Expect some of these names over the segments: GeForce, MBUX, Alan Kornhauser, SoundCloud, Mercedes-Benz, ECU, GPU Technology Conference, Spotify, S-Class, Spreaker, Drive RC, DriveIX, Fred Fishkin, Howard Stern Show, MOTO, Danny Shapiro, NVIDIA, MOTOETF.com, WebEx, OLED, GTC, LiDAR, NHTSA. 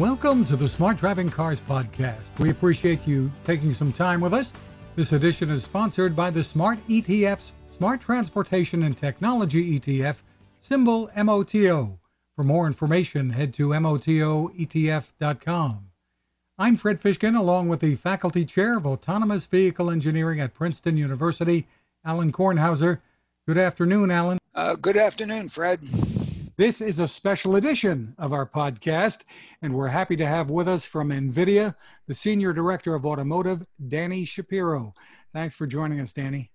Welcome to the Smart Driving Cars podcast. We appreciate you taking some time with us. This edition is sponsored by the Smart ETFs, Smart Transportation and Technology ETF, symbol MOTO. For more information, head to MOTOETF.com. I'm Fred Fishkin, along with the Faculty Chair of Autonomous Vehicle Engineering at Princeton University, Alan Kornhauser. Good afternoon, Alan. Good afternoon, Fred. This is a special edition of our podcast, and we're happy to have with us from NVIDIA, the Senior Director of Automotive, Danny Shapiro. Thanks for joining us, Danny.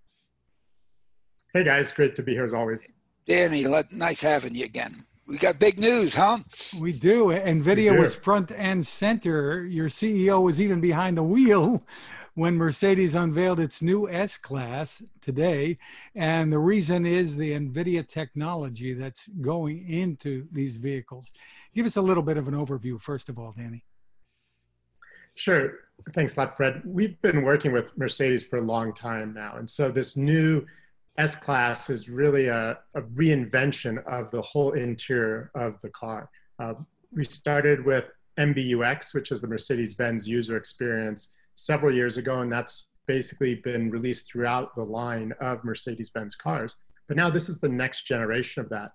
Hey, guys. Great to be here, as always. Danny, nice having you again. We got big news, huh? We do. NVIDIA was front and center. Your CEO was even behind the wheel when Mercedes unveiled its new S-Class today. And the reason is the NVIDIA technology that's going into these vehicles. Give us a little bit of an overview, first of all, Danny. Sure. Thanks a lot, Fred. We've been working with Mercedes for a long time now. And so this new S-Class is really a reinvention of the whole interior of the car. We started with MBUX, which is the Mercedes-Benz user experience, several years ago, and that's basically been released throughout the line of Mercedes-Benz cars. But now this is the next generation of that.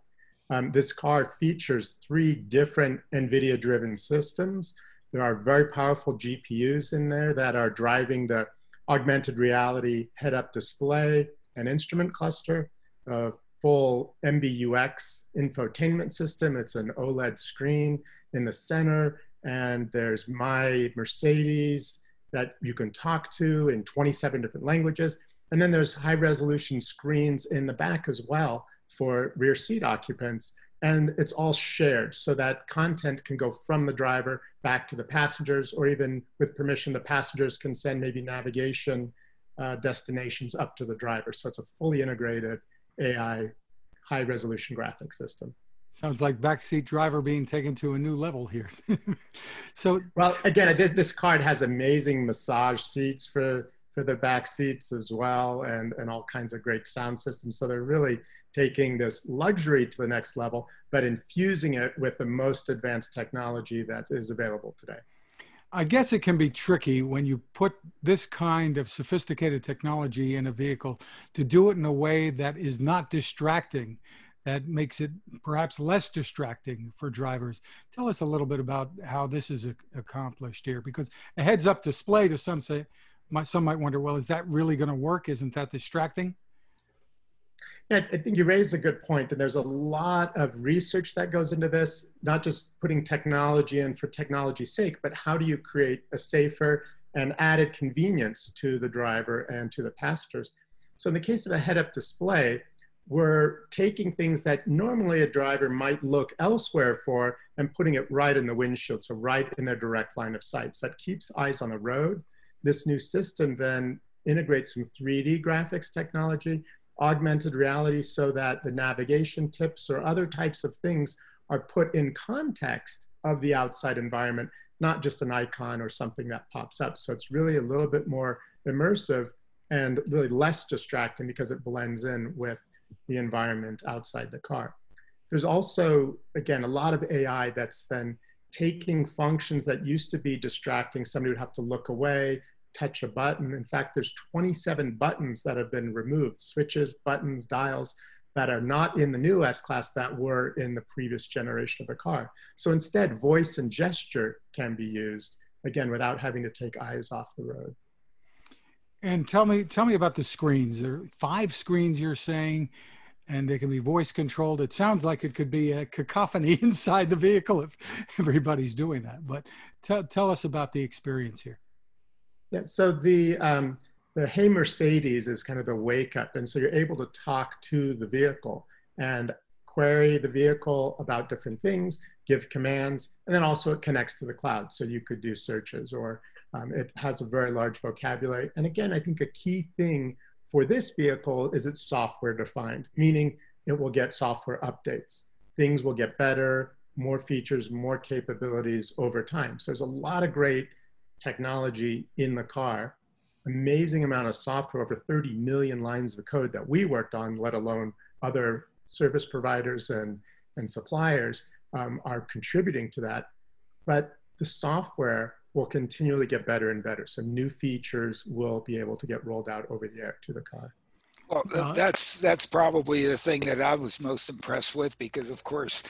This car features three different NVIDIA-driven systems. There are very powerful GPUs in there that are driving the augmented reality head-up display, an instrument cluster, a full MBUX infotainment system. It's an OLED screen in the center, and there's My Mercedes that you can talk to in 27 different languages. And then there's high-resolution screens in the back as well for rear seat occupants. And it's all shared so that content can go from the driver back to the passengers, or even with permission, the passengers can send maybe navigation destinations up to the driver. So it's a fully integrated AI high-resolution graphic system. Sounds like backseat driver being taken to a new level here. So, well, again, this car has amazing massage seats for the back seats as well, and all kinds of great sound systems. So they're really taking this luxury to the next level, but infusing it with the most advanced technology that is available today. I guess it can be tricky when you put this kind of sophisticated technology in a vehicle to do it in a way that is not distracting, that makes it perhaps less distracting for drivers. Tell us a little bit about how this is accomplished here, because a heads-up display, to some might wonder, well, is that really going to work? Isn't that distracting? Yeah, I think you raise a good point, and there's a lot of research that goes into this, not just putting technology in for technology's sake, but how do you create a safer and added convenience to the driver and to the passengers? So in the case of a head-up display, we're taking things that normally a driver might look elsewhere for and putting it right in the windshield, so right in their direct line of sight. So that keeps eyes on the road. This new system then integrates some 3D graphics technology, augmented reality, so that the navigation tips or other types of things are put in context of the outside environment, not just an icon or something that pops up. So it's really a little bit more immersive and really less distracting because it blends in with the environment outside the car. There's also, again, a lot of AI that's then taking functions that used to be distracting. Somebody would have to look away, touch a button. In fact, there's 27 buttons that have been removed, switches, buttons, dials, that are not in the new S-Class that were in the previous generation of the car. So instead, voice and gesture can be used, again, without having to take eyes off the road. And tell me about the screens. There are 5 screens, you're saying, and they can be voice controlled. It sounds like it could be a cacophony inside the vehicle if everybody's doing that. But tell us about the experience here. Yeah, so the Hey Mercedes is kind of the wake up. And so you're able to talk to the vehicle and query the vehicle about different things, give commands, and then also it connects to the cloud. So you could do searches, or it has a very large vocabulary. And again, I think a key thing for this vehicle is it's software defined, meaning it will get software updates. Things will get better, more features, more capabilities over time. So there's a lot of great technology in the car, amazing amount of software, over 30 million lines of code that we worked on, let alone other service providers and suppliers are contributing to that. But the software will continually get better and better. So new features will be able to get rolled out over the air to the car. Well, that's probably the thing that I was most impressed with, because of course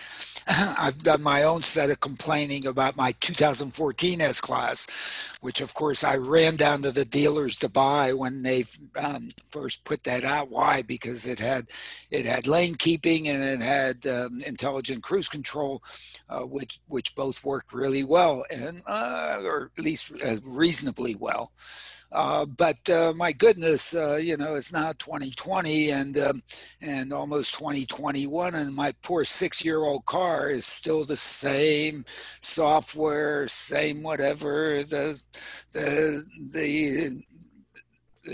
I've done my own set of complaining about my 2014 S-Class, which of course I ran down to the dealers to buy when they first put that out. Why? Because it had lane keeping and it had intelligent cruise control, which both worked really well, and or at least reasonably well. But my goodness, you know, it's now 2020 and almost 2021, and my poor 6-year-old car is still the same software, same whatever. The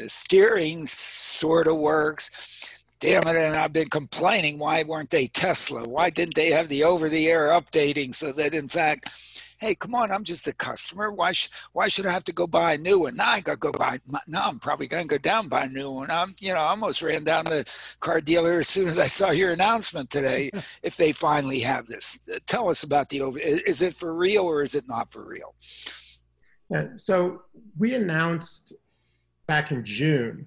steering sort of works. Damn it, and I've been complaining, why weren't they Tesla? Why didn't they have the over-the-air updating so that, in fact, hey, come on, I'm just a customer. Why should I have to go buy a new one? Now I gotta go buy, now I'm probably gonna go down and buy a new one. I almost ran down to the car dealer as soon as I saw your announcement today, if they finally have this. Tell us about the, is it for real or is it not for real? Yeah, so we announced back in June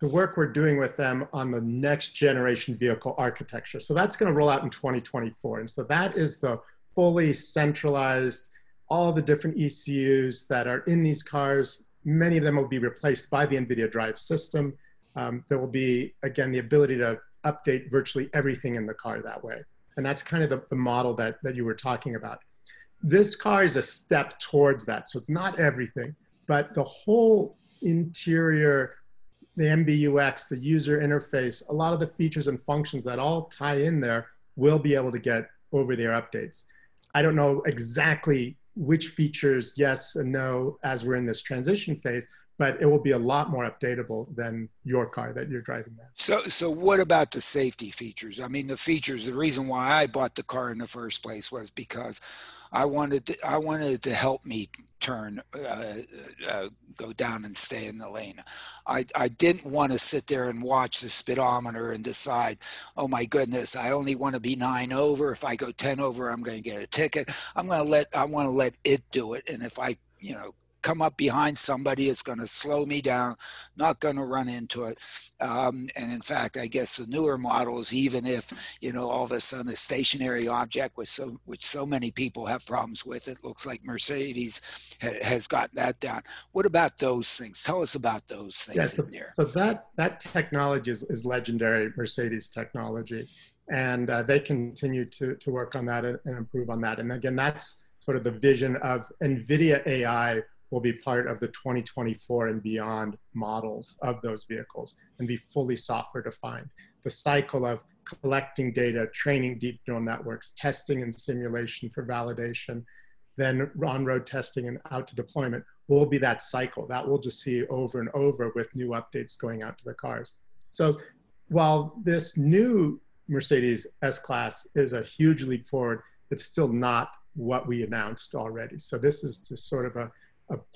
the work we're doing with them on the next generation vehicle architecture. So that's gonna roll out in 2024. And so that is the fully centralized, all the different ECUs that are in these cars. Many of them will be replaced by the NVIDIA Drive system. There will be, again, the ability to update virtually everything in the car that way. And that's kind of the model that you were talking about. This car is a step towards that. So it's not everything, but the whole interior, the MBUX, the user interface, a lot of the features and functions that all tie in there will be able to get over-the-air updates. I don't know exactly which features, yes and no, as we're in this transition phase, but it will be a lot more updatable than your car that you're driving now. So what about the safety features? I mean, the features, the reason why I bought the car in the first place was because I wanted to help me turn, go down and stay in the lane. I didn't want to sit there and watch the speedometer and decide, oh my goodness, I only want to be 9 over. If I go 10 over, I'm going to get a ticket. I want to let it do it. And if I, you know, come up behind somebody, it's going to slow me down, not going to run into it. And in fact, I guess the newer models, even if, you know, all of a sudden a stationary object, which so many people have problems with, it looks like Mercedes has gotten that down. What about those things? Tell us about those things. Yeah, so, in there. So that technology is legendary Mercedes technology. And they continue to work on that and improve on that. And again, that's sort of the vision of NVIDIA AI will be part of the 2024 and beyond models of those vehicles and be fully software defined. The cycle of collecting data, training deep neural networks, testing and simulation for validation, then on-road testing and out to deployment will be that cycle that we'll just see over and over with new updates going out to the cars. So while this new Mercedes S-Class is a huge leap forward, it's still not what we announced already. So this is just sort of a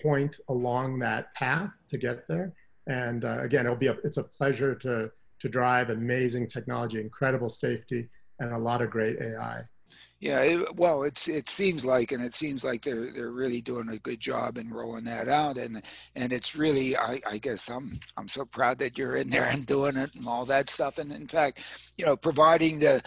point along that path to get there. And again, it's a pleasure to drive. Amazing technology, incredible safety, and a lot of great AI. Yeah, it seems like they're really doing a good job in rolling that out, and it's really, I guess I'm so proud that you're in there and doing it and all that stuff. And in fact, you know, providing the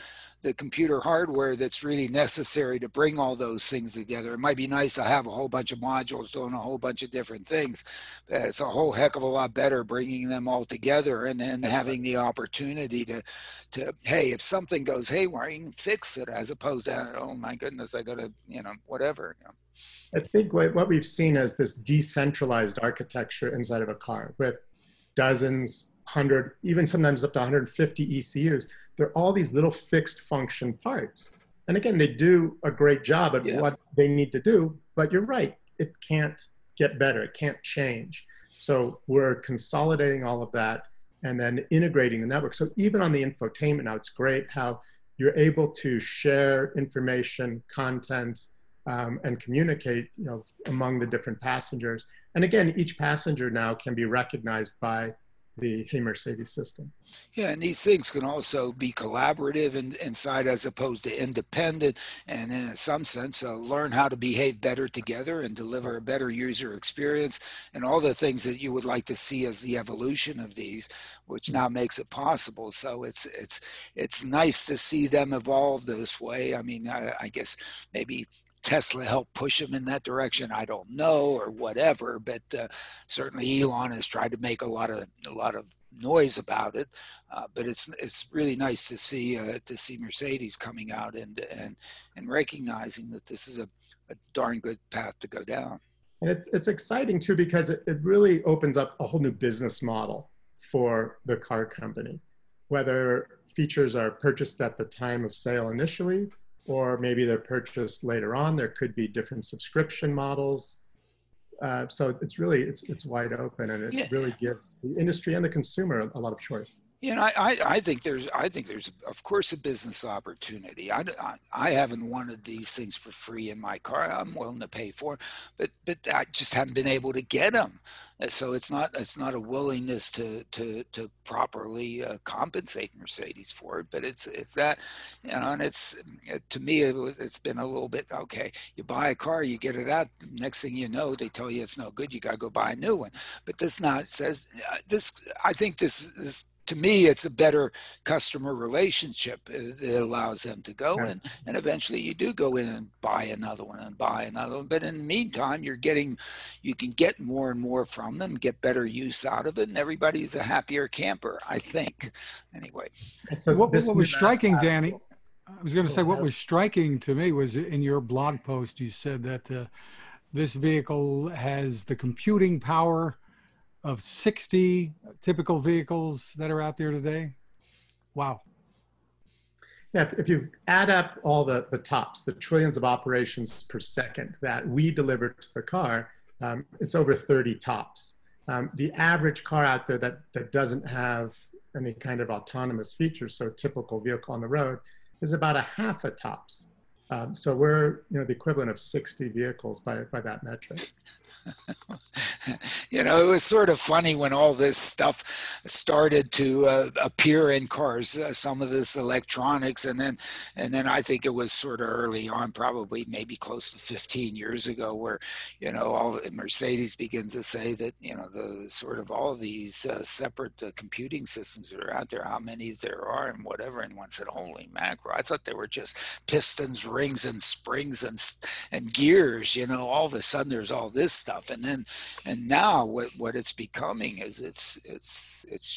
computer hardware that's really necessary to bring all those things together. It might be nice to have a whole bunch of modules doing a whole bunch of different things. It's a whole heck of a lot better bringing them all together and then having the opportunity to hey, if something goes haywire, you can fix it, as opposed to, oh my goodness, I gotta, you know, whatever. You know. I think what we've seen is this decentralized architecture inside of a car with dozens, 100, even sometimes up to 150 ECUs. They're all these little fixed function parts. And again, they do a great job at what they need to do, but you're right, it can't get better, it can't change. So we're consolidating all of that and then integrating the network. So even on the infotainment now, it's great how you're able to share information, content, and communicate, you know, among the different passengers. And again, each passenger now can be recognized by the Hey Mercedes system. Yeah, and these things can also be collaborative and inside as opposed to independent, and in some sense learn how to behave better together and deliver a better user experience and all the things that you would like to see as the evolution of these, which now makes it possible. So it's nice to see them evolve this way. I mean, I guess maybe Tesla helped push them in that direction. I don't know, or whatever, but certainly Elon has tried to make a lot of noise about it. But it's really nice to see Mercedes coming out and recognizing that this is a darn good path to go down. And it's exciting too, because it really opens up a whole new business model for the car company, whether features are purchased at the time of sale initially, or maybe they're purchased later on. There could be different subscription models. So it's really, it's wide open, and it really gives the industry and the consumer a lot of choice. You know, I think there's of course a business opportunity. I haven't wanted these things for free in my car. I'm willing to pay for, but I just haven't been able to get them. So it's not a willingness to properly compensate Mercedes for it, but it's that, you know, and it's, to me, it's been a little bit, okay, you buy a car, you get it out, next thing you know, they tell you it's no good, you got to go buy a new one. But this now says this, I think this, to me, it's a better customer relationship that allows them to go in, and eventually you do go in and buy another one and buy another one. But in the meantime, you can get more and more from them, get better use out of it, and everybody's a happier camper, I think. Anyway. So what was striking, Danny, I was going to say, what was striking to me was in your blog post, you said that this vehicle has the computing power of 60 typical vehicles that are out there today. Wow. Yeah, if you add up all the tops, the trillions of operations per second that we deliver to the car, it's over 30 tops. The average car out there that doesn't have any kind of autonomous feature, so a typical vehicle on the road, is about a half a tops. So we're, you know, the equivalent of 60 vehicles by that metric. You know, it was sort of funny when all this stuff started to appear in cars, some of this electronics, and then I think it was sort of early on, probably maybe close to 15 years ago, where, you know, all Mercedes begins to say that, you know, the sort of all these separate computing systems that are out there, how many there are and whatever, and one said, holy mackerel, I thought they were just pistons, rings, and springs and gears, you know, all of a sudden there's all this stuff. And now what it's becoming is it's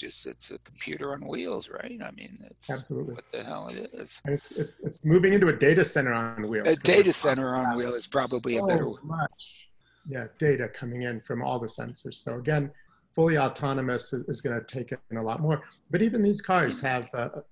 just a computer on wheels, right? I mean, it's absolutely what the hell it is. It's moving into a data center on wheels. A data center on wheels is probably a better word. Yeah, data coming in from all the sensors. So again, fully autonomous is going to take in a lot more. But even these cars have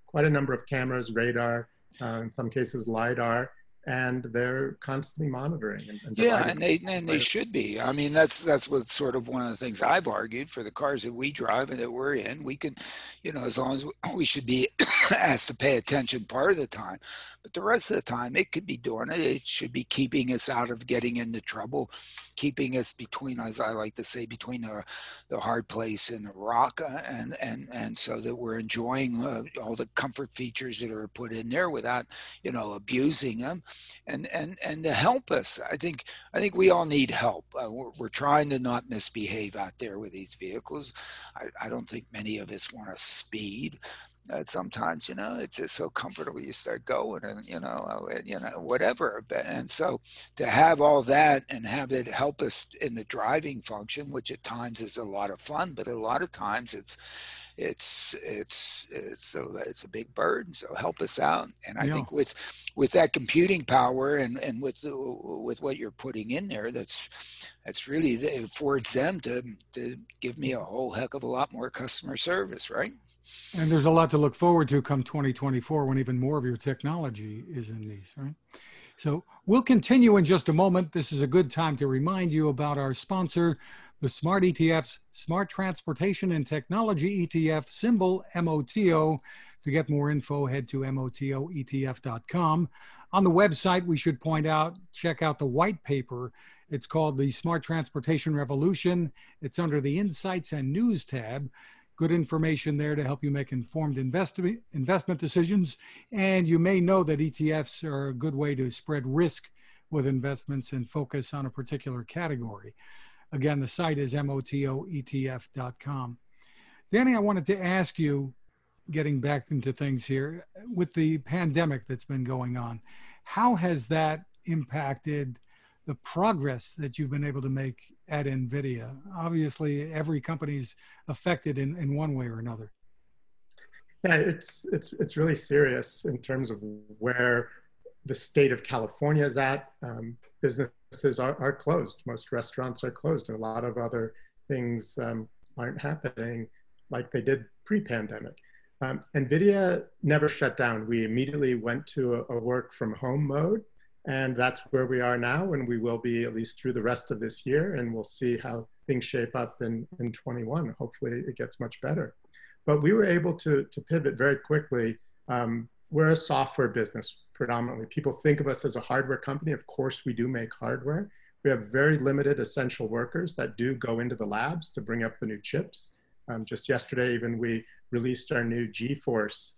quite a number of cameras, radar, in some cases LiDAR, and they're constantly monitoring. And they should be. I mean, that's what sort of one of the things I've argued for the cars that we drive and that we're in. We can, you know, as long as we should be asked to pay attention part of the time, but the rest of the time it could be doing it. It should be keeping us out of getting into trouble, keeping us between, as I like to say, between the hard place and the rock, and so that we're enjoying all the comfort features that are put in there without, you know, abusing them. And to help us, I think we all need help. We're trying to not misbehave out there with these vehicles. I don't think many of us want to speed. Sometimes, you know, it's just so comfortable you start going, and you know whatever. And so to have all that and have it help us in the driving function, which at times is a lot of fun, but a lot of times it's a big burden. So help us out. And I think with that computing power and with what you're putting in there, that's really, it affords them to give me a whole heck of a lot more customer service, right? And there's a lot to look forward to come 2024, when even more of your technology is in these, right? So we'll continue in just a moment. This is a good time to remind you about our sponsor, the Smart ETFs, Smart Transportation and Technology ETF, symbol MOTO. To get more info, head to MOTOETF.com. On the website, we should point out, check out the white paper. It's called The Smart Transportation Revolution. It's under the Insights and News tab. good information there to help you make informed investment decisions. And you may know that ETFs are a good way to spread risk with investments and focus on a particular category. Again, the site is MOTOETF.com. Danny, I wanted to ask you, getting back into things here, with the pandemic that's been going on, how has that impacted the progress that you've been able to make at NVIDIA? Obviously, every company's affected in one way or another. Yeah, it's really serious in terms of where the state of California is at. Businesses are closed. Most restaurants are closed. And a lot of other things aren't happening like they did pre-pandemic. NVIDIA never shut down. We immediately went to a work from home mode, and that's where we are now, and we will be at least through the rest of this year, and we'll see how things shape up in 21. Hopefully it gets much better. But we were able to pivot very quickly. We're a software business predominantly. People think of us as a hardware company. Of course we do make hardware. We have very limited essential workers that do go into the labs to bring up the new chips. Just yesterday, even we released our new GeForce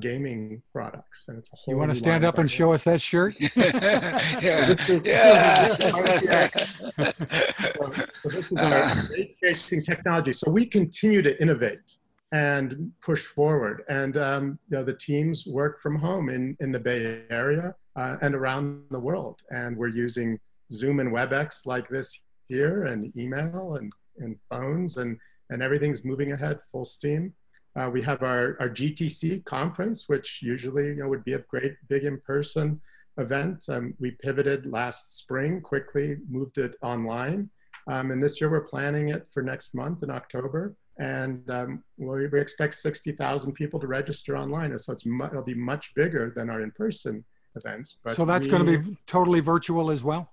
gaming products, and it's a whole. You want to stand up and show us that shirt? Yeah. So this is our ray tracing technology. So we continue to innovate and push forward, and you know, the teams work from home in the Bay Area and around the world, and we're using Zoom and WebEx like this here, and email and phones, and everything's moving ahead full steam. We have our GTC conference, which usually, you know, would be a great big in-person event. We pivoted last spring quickly, moved it online. And this year we're planning it for next month in October. And we expect 60,000 people to register online. And so it'll be much bigger than our in-person events. But so that's going to be totally virtual as well?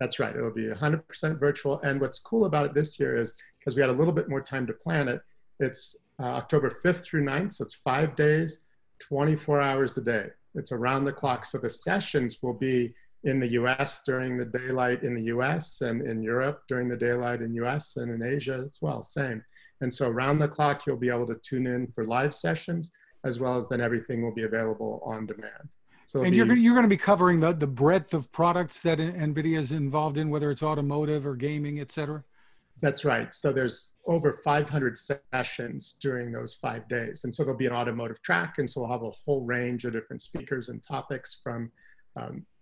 That's right. It'll be 100% virtual. And what's cool about it this year is, because we had a little bit more time to plan it, it's October 5th through 9th. So it's 5 days, 24 hours a day. It's around the clock. So the sessions will be in the US during the daylight in the US, and in Europe during the daylight in US, and in Asia as well, same. And so around the clock, you'll be able to tune in for live sessions, as well as then everything will be available on demand. So and you're going to be covering the breadth of products that NVIDIA is involved in, whether it's automotive or gaming, et cetera? That's right. So there's over 500 sessions during those 5 days. And so there'll be an automotive track, and so we'll have a whole range of different speakers and topics from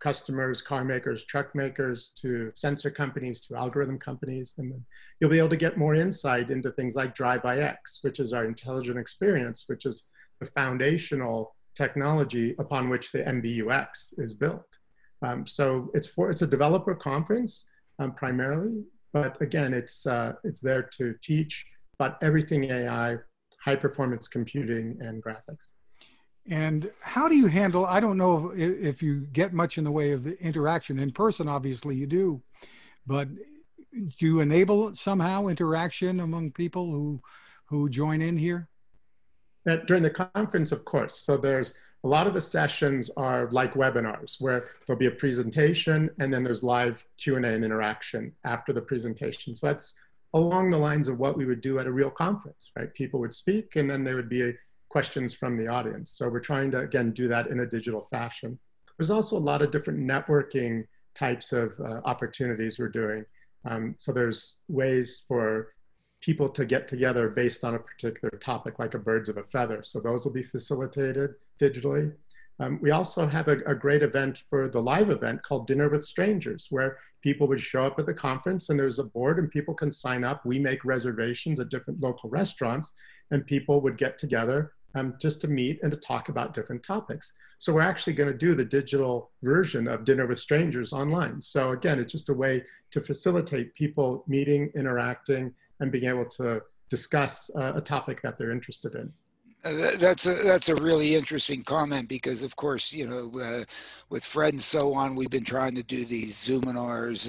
customers, car makers, truck makers, to sensor companies, to algorithm companies. And then you'll be able to get more insight into things like DriveIX, which is our intelligent experience, which is the foundational technology upon which the MBUX is built. So it's a developer conference primarily, but again, it's there to teach about everything AI, high performance computing, and graphics. And how do you handle, I don't know if you get much in the way of the interaction in person, obviously you do, but do you enable somehow interaction among people who join in here? During the conference, of course. So there's a lot of the sessions are like webinars where there'll be a presentation and then there's live Q&A and interaction after the presentation. So that's along the lines of what we would do at a real conference, right? People would speak and then there would be questions from the audience. So we're trying to, again, do that in a digital fashion. There's also a lot of different networking types of opportunities we're doing. So there's ways for people to get together based on a particular topic, like a birds of a feather. So those will be facilitated digitally. We also have a great event for the live event called Dinner with Strangers, where people would show up at the conference and there's a board and people can sign up. We make reservations at different local restaurants and people would get together just to meet and to talk about different topics. So we're actually going to do the digital version of Dinner with Strangers online. So again, it's just a way to facilitate people meeting, interacting, and being able to discuss a topic that they're interested in. That's a really interesting comment because, of course, you know, with Fred and so on, we've been trying to do these Zoominars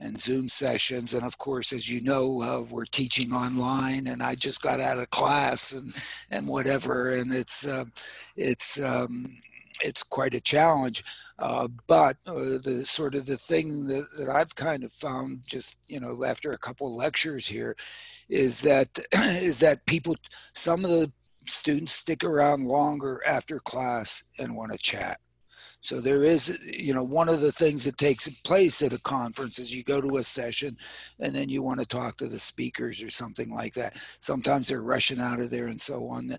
and Zoom sessions. And of course, as you know, we're teaching online and I just got out of class and whatever. And it's it's quite a challenge. But the sort of the thing that I've kind of found, just, you know, after a couple of lectures here, is that people, some of the students stick around longer after class and want to chat. So there is, you know, one of the things that takes place at a conference is you go to a session and then you want to talk to the speakers or something like that. Sometimes they're rushing out of there and so on.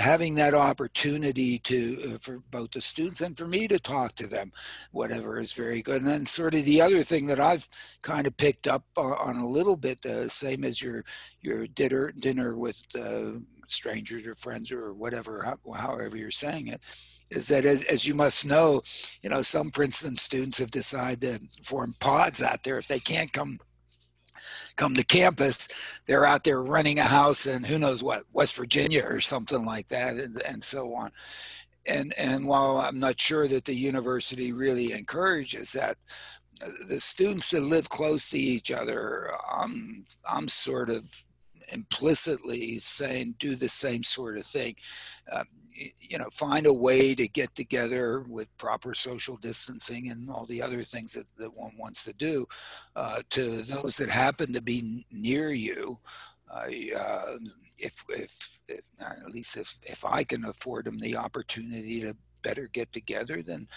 Having that opportunity to, for both the students and for me to talk to them, whatever, is very good. And then sort of the other thing that I've kind of picked up on a little bit, same as your dinner with strangers or friends or whatever, however you're saying it, is that as you must know, you know, some Princeton students have decided to form pods out there. If they can't come to campus, they're out there renting a house in who knows what, West Virginia or something like that, and so on. And while I'm not sure that the university really encourages that, the students that live close to each other, I'm sort of implicitly saying do the same sort of thing. You know, find a way to get together with proper social distancing and all the other things that one wants to do, to those that happen to be near you. If at least if I can afford them the opportunity to better get together, then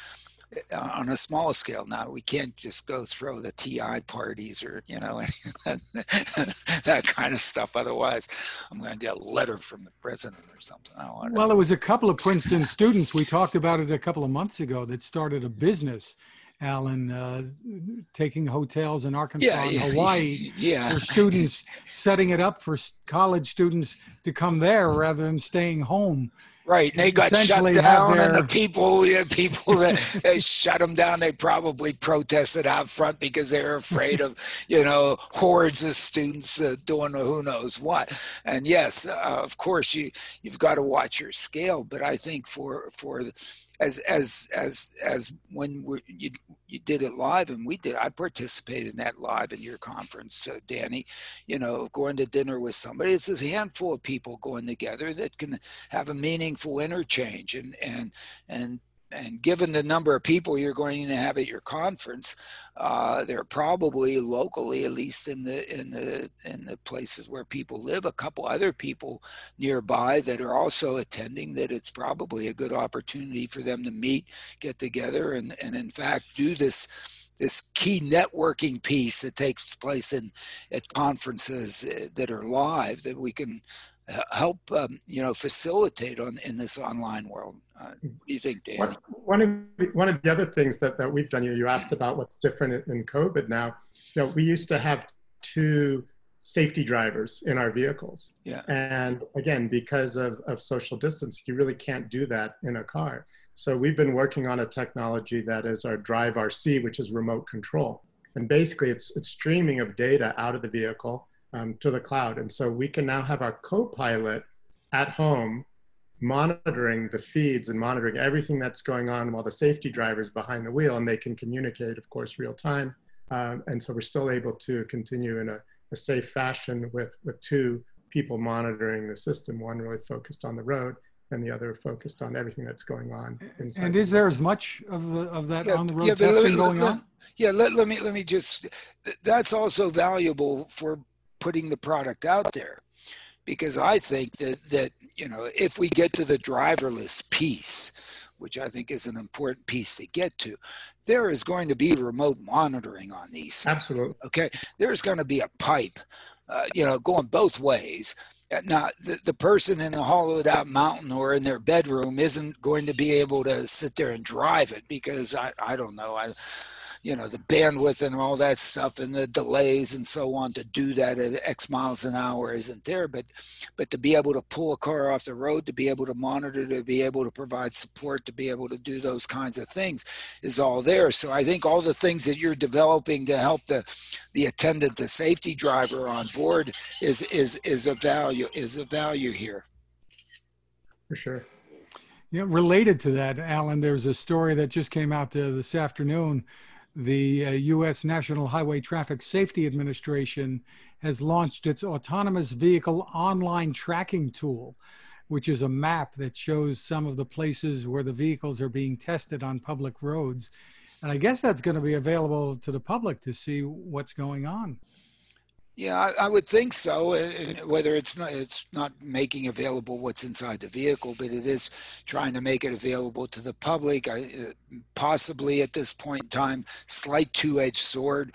on a small scale. Now, we can't just go throw the TI parties or, you know, that kind of stuff. Otherwise, I'm going to get a letter from the president or something. Well, it was a couple of Princeton students. We talked about it a couple of months ago that started a business, Alan, taking hotels in Arkansas and Hawaii for students, setting it up for college students to come there rather than staying home. Right, and they got shut down, and the people that they shut them down, they probably protested out front because they were afraid of, you know, hordes of students doing who knows what. And yes, of course, you've got to watch your scale. But I think as when you did it live, and I participated in that live in your conference, Danny. You know, going to dinner with somebody, it's a handful of people going together that can have a meaningful interchange, and given the number of people you're going to have at your conference, there are probably locally, at least in the places where people live, a couple other people nearby that are also attending, that it's probably a good opportunity for them to meet, get together, and in fact do this key networking piece that takes place at conferences that are live, that we can help you know, facilitate in this online world. What do you think, Dan? One of the other things that we've done, you asked about what's different in COVID now. You know, we used to have 2 safety drivers in our vehicles. Yeah. And again, because of social distance, you really can't do that in a car. So we've been working on a technology that is our Drive RC, which is remote control. And basically it's streaming of data out of the vehicle to the cloud. And so we can now have our co-pilot at home monitoring the feeds and monitoring everything that's going on while the safety driver's behind the wheel, and they can communicate, of course, real time. And so we're still able to continue in a safe fashion with 2 people monitoring the system, one really focused on the road and the other focused on everything that's going on inside. And is there as much of that on the road testing going on? Yeah, let me just, that's also valuable for putting the product out there, because I think that you know, if we get to the driverless piece, which I think is an important piece to get to, there is going to be remote monitoring on these. Absolutely. Okay, there's going to be a pipe, you know, going both ways. Now, the person in the hollowed out mountain or in their bedroom isn't going to be able to sit there and drive it, because I don't know, you know, the bandwidth and all that stuff and the delays and so on to do that at X miles an hour isn't there, but to be able to pull a car off the road, to be able to monitor, to be able to provide support, to be able to do those kinds of things is all there. So I think all the things that you're developing to help the attendant, the safety driver on board is a value here. For sure. Yeah, related to that, Alan, there's a story that just came out this afternoon. The U.S. National Highway Traffic Safety Administration has launched its autonomous vehicle online tracking tool. which is a map that shows some of the places where the vehicles are being tested on public roads. And I guess that's going to be available to the public to see what's going on. Yeah, I would think so. Whether it's not making available what's inside the vehicle, but it is trying to make it available to the public. Possibly at this point in time, slight two-edged sword.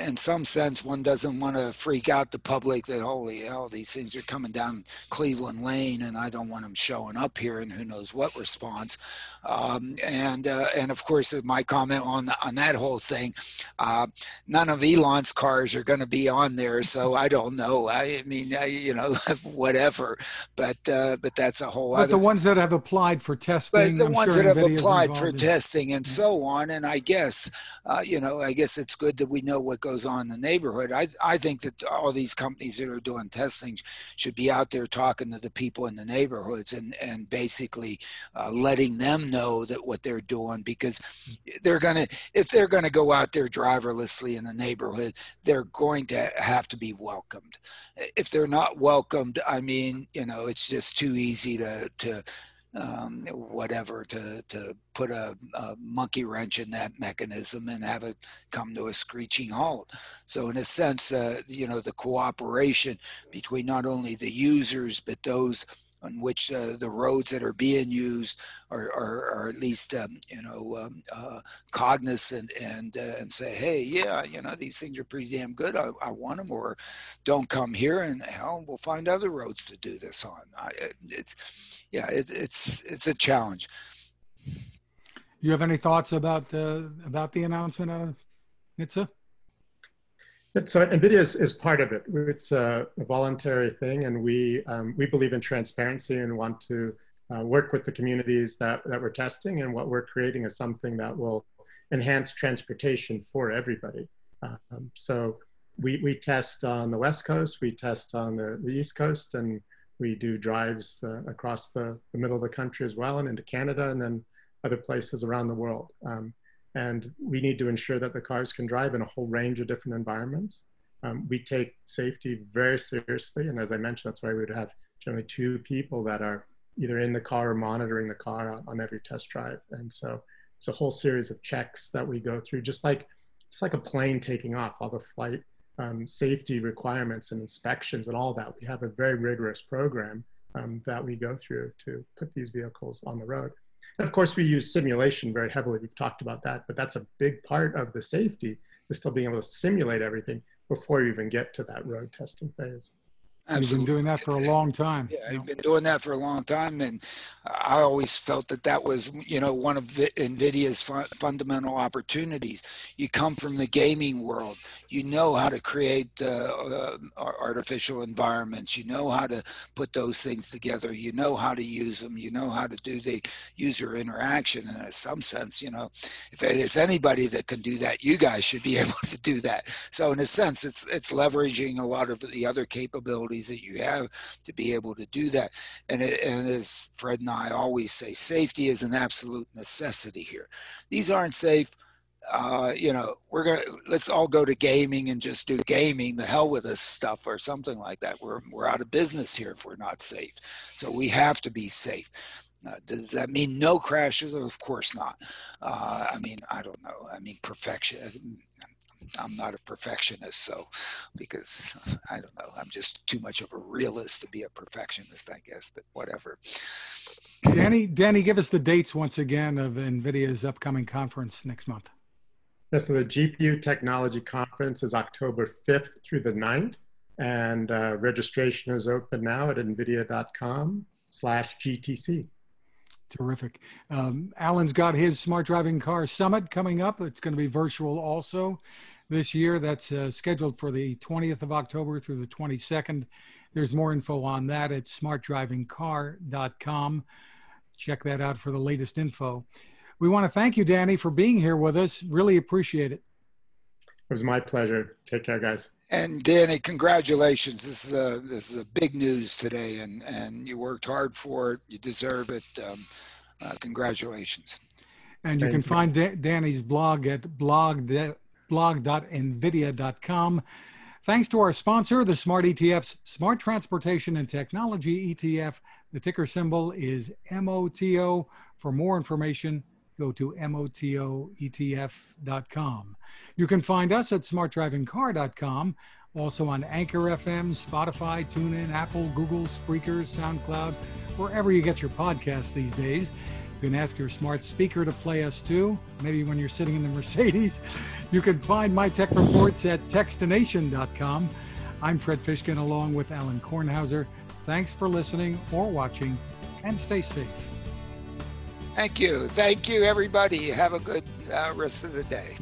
In some sense, one doesn't want to freak out the public that, holy hell, these things are coming down Cleveland Lane, and I don't want them showing up here in who knows what response. And of course, my comment on that whole thing, none of Elon's cars are going to be on there. So I don't know. I mean, you know, whatever. But that's a whole other. But the ones that have applied for testing. But the ones that have applied for testing and so on. And I guess, you know, I guess it's good that we know what goes on in the neighborhood. I think that all these companies that are doing testing should be out there talking to the people in the neighborhoods and basically letting them know that what they're doing, because they're going to, if they're going to go out there driverlessly in the neighborhood, they're going to have to be welcomed. If they're not welcomed, I mean, you know, it's just too easy to put a monkey wrench in that mechanism and have it come to a screeching halt. So in a sense, you know, the cooperation between not only the users, but those on which the roads that are being used are at least, you know, cognizant and say, hey, yeah, you know, these things are pretty damn good. I want them, or don't come here, and hell, we'll find other roads to do this on. It's a challenge. You have any thoughts about the announcement out of NHTSA? So NVIDIA is part of it. It's a voluntary thing, and we believe in transparency and want to work with the communities that we're testing, and what we're creating is something that will enhance transportation for everybody. So we test on the West Coast, we test on the East Coast, and we do drives across the middle of the country as well, and into Canada, and then other places around the world. And we need to ensure that the cars can drive in a whole range of different environments. We take safety very seriously. And as I mentioned, that's why we would have generally two people that are either in the car or monitoring the car on every test drive. And so it's a whole series of checks that we go through, just like a plane taking off, all the flight safety requirements and inspections and all that. We have a very rigorous program that we go through to put these vehicles on the road. And of course, we use simulation very heavily. We've talked about that, but that's a big part of the safety, is still being able to simulate everything before you even get to that road testing phase. Absolutely. You've been doing that for a long time. Yeah, I've been doing that for a long time, and I always felt that that was, you know, one of NVIDIA's fundamental opportunities. You come from the gaming world. You know how to create artificial environments. You know how to put those things together. You know how to use them. You know how to do the user interaction. And in some sense, you know, if there's anybody that can do that, you guys should be able to do that. So in a sense, it's leveraging a lot of the other capabilities that you have to be able to do that. And as Fred and I always say, safety is an absolute necessity here. These aren't safe. You know, let's all go to gaming and just do gaming, the hell with this stuff or something like that. We're out of business here if we're not safe. So we have to be safe. Does that mean no crashes? Of course not. I mean, I don't know. I mean, perfection. I'm not a perfectionist, so, because I don't know, I'm just too much of a realist to be a perfectionist, I guess, but whatever. Danny, give us the dates once again of NVIDIA's upcoming conference next month. Yes, so the GPU Technology Conference is October 5th through the 9th, and registration is open now at NVIDIA.com/GTC. Terrific. Alan's got his Smart Driving Car Summit coming up. It's going to be virtual also this year. That's scheduled for the 20th of October through the 22nd. There's more info on that at smartdrivingcar.com. Check that out for the latest info. We want to thank you, Danny, for being here with us. Really appreciate it. It was my pleasure. Take care, guys. And Danny, congratulations. This is a big news today, and you worked hard for it. You deserve it. Congratulations. And you can find Danny's blog at blog.nvidia.com. Thanks to our sponsor, the Smart ETF's Smart Transportation and Technology ETF. The ticker symbol is MOTO. For more information, go to MOTOETF.com. You can find us at smartdrivingcar.com, also on Anchor FM, Spotify, TuneIn, Apple, Google, Spreaker, SoundCloud, wherever you get your podcasts these days. You can ask your smart speaker to play us too, maybe when you're sitting in the Mercedes. You can find my tech reports at textination.com. I'm Fred Fishkin along with Alan Kornhauser. Thanks for listening or watching, and stay safe. Thank you. Thank you, everybody. Have a good rest of the day.